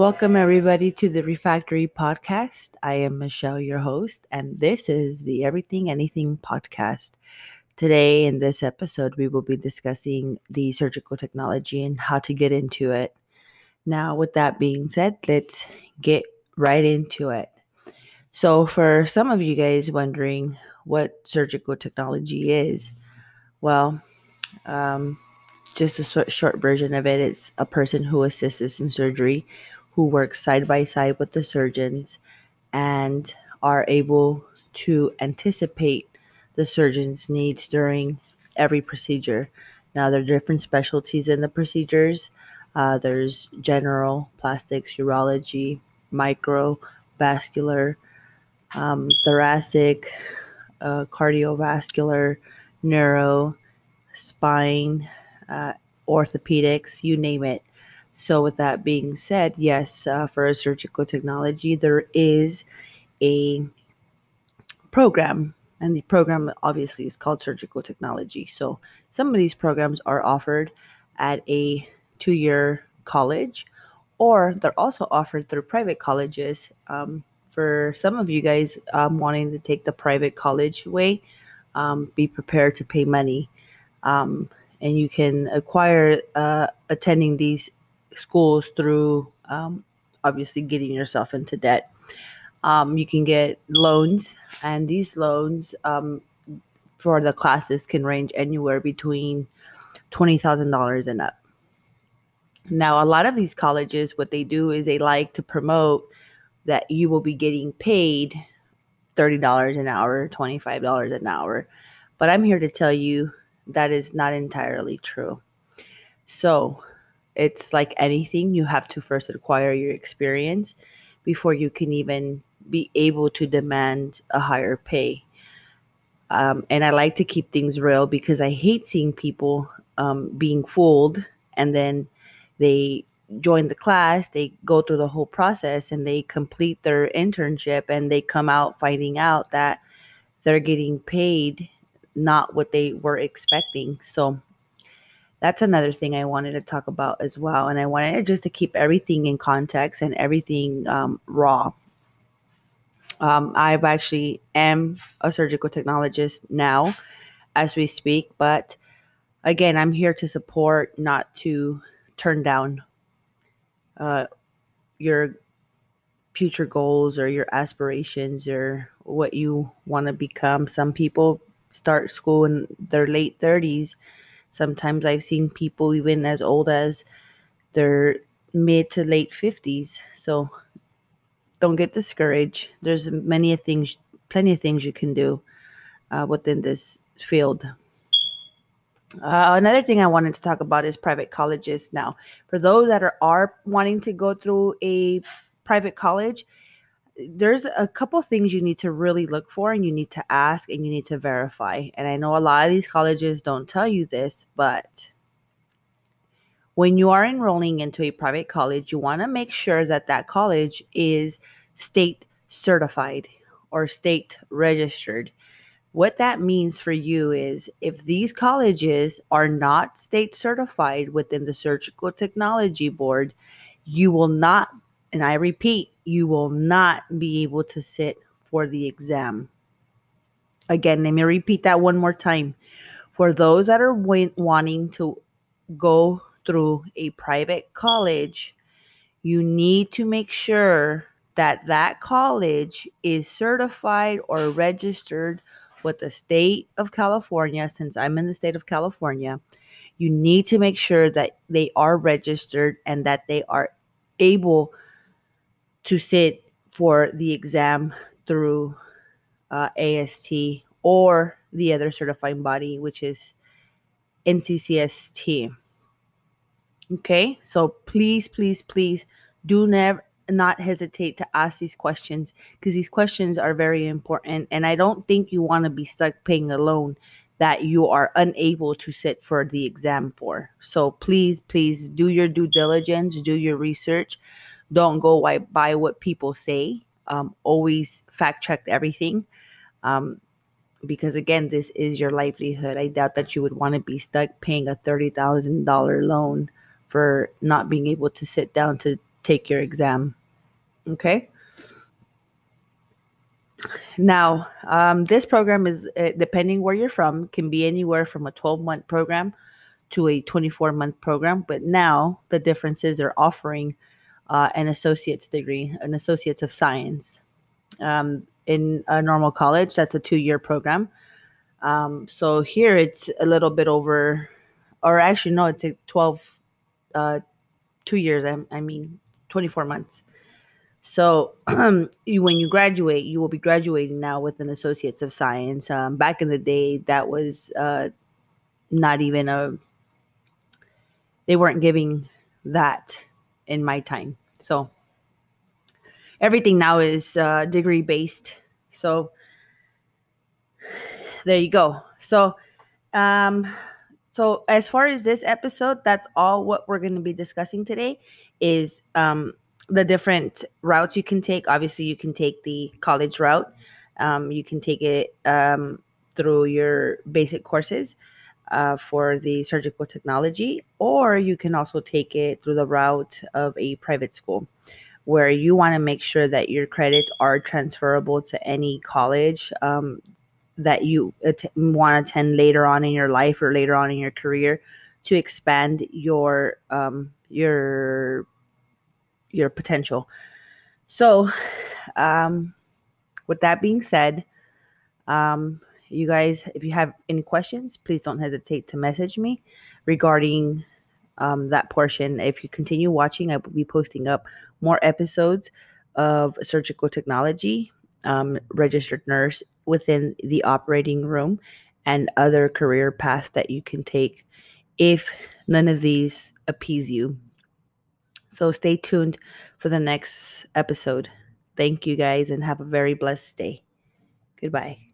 Welcome, everybody, to the Refactory Podcast. I am Michelle, your host, and this is the Everything Anything Podcast. Today, in this episode, we will be discussing the surgical technology and how to get into it. Now, with that being said, let's get right into it. So, for some of you guys wondering what surgical technology is, well, just a short version of it, it's a person who assists in surgery, who works side by side with the surgeons and are able to anticipate the surgeon's needs during every procedure. Now, there are different specialties in the procedures. There's general, plastics, urology, micro, vascular, thoracic, cardiovascular, neuro, spine, orthopedics, you name it. So with that being said, yes, for a surgical technology, there is a program, and the program obviously is called surgical technology. So some of these programs are offered at a 2-year college, or they're also offered through private colleges. For some of you guys wanting to take the private college way, be prepared to pay money. And you can acquire attending these schools through obviously getting yourself into debt. You can get loans, and these loans for the classes can range anywhere between $20,000 and up. Now, a lot of these colleges, what they do is they like to promote that you will be getting paid $30 an hour, $25 an hour. But I'm here to tell you that is not entirely true. So it's like anything, you have to first acquire your experience before you can even be able to demand a higher pay. And I like to keep things real because I hate seeing people being fooled, and then they join the class, they go through the whole process, and they complete their internship, and they come out finding out that they're getting paid not what they were expecting. So that's another thing I wanted to talk about as well. And I wanted just to keep everything in context and everything raw. I actually am a surgical technologist now as we speak. But again, I'm here to support, not to turn down your future goals or your aspirations or what you want to become. Some people start school in their late 30s. Sometimes I've seen people even as old as their mid to late 50s. So don't get discouraged. There's plenty of things you can do within this field. Another thing I wanted to talk about is private colleges. Now, for those that are wanting to go through a private college, there's a couple things you need to really look for, and you need to ask, and you need to verify. And I know a lot of these colleges don't tell you this, but when you are enrolling into a private college, you want to make sure that that college is state certified or state registered. What that means for you is if these colleges are not state certified within the Surgical Technology Board, you will not, and I repeat, you will not be able to sit for the exam. Again, let me repeat that one more time. For those that are wanting to go through a private college, you need to make sure that that college is certified or registered with the state of California. Since I'm in the state of California, you need to make sure that they are registered and that they are able to sit for the exam through AST or the other certifying body, which is NCCST. Okay, so please do not hesitate to ask these questions, because these questions are very important, and I don't think you want to be stuck paying a loan that you are unable to sit for the exam for. So please do your due diligence, do your research. Don't go by what people say. Always fact check everything, because again, this is your livelihood. I doubt that you would want to be stuck paying a $30,000 loan for not being able to sit down to take your exam. Okay. Now, this program is, depending where you're from, can be anywhere from a 12-month program to a 24-month program. But now the difference is they're offering an associate's degree, an associate's of science. In a normal college, that's a 2-year program. So here it's a little bit over, or actually, no, it's a 2 years. I mean, 24 months. So when you graduate, you will be graduating now with an associate's of science. Back in the day, that was not even they weren't giving that in my time. So everything now is degree based. So there you go. So, so as far as this episode, that's all what we're going to be discussing today is, the different routes you can take. Obviously, you can take the college route. You can take it through your basic courses for the surgical technology, or you can also take it through the route of a private school where you want to make sure that your credits are transferable to any college that you want to attend later on in your life or later on in your career to expand your potential. So, with that being said, you guys, if you have any questions, please don't hesitate to message me regarding that portion. If you continue watching, I will be posting up more episodes of surgical technology, registered nurse within the operating room, and other career paths that you can take if none of these appease you. So stay tuned for the next episode. Thank you guys and have a very blessed day. Goodbye.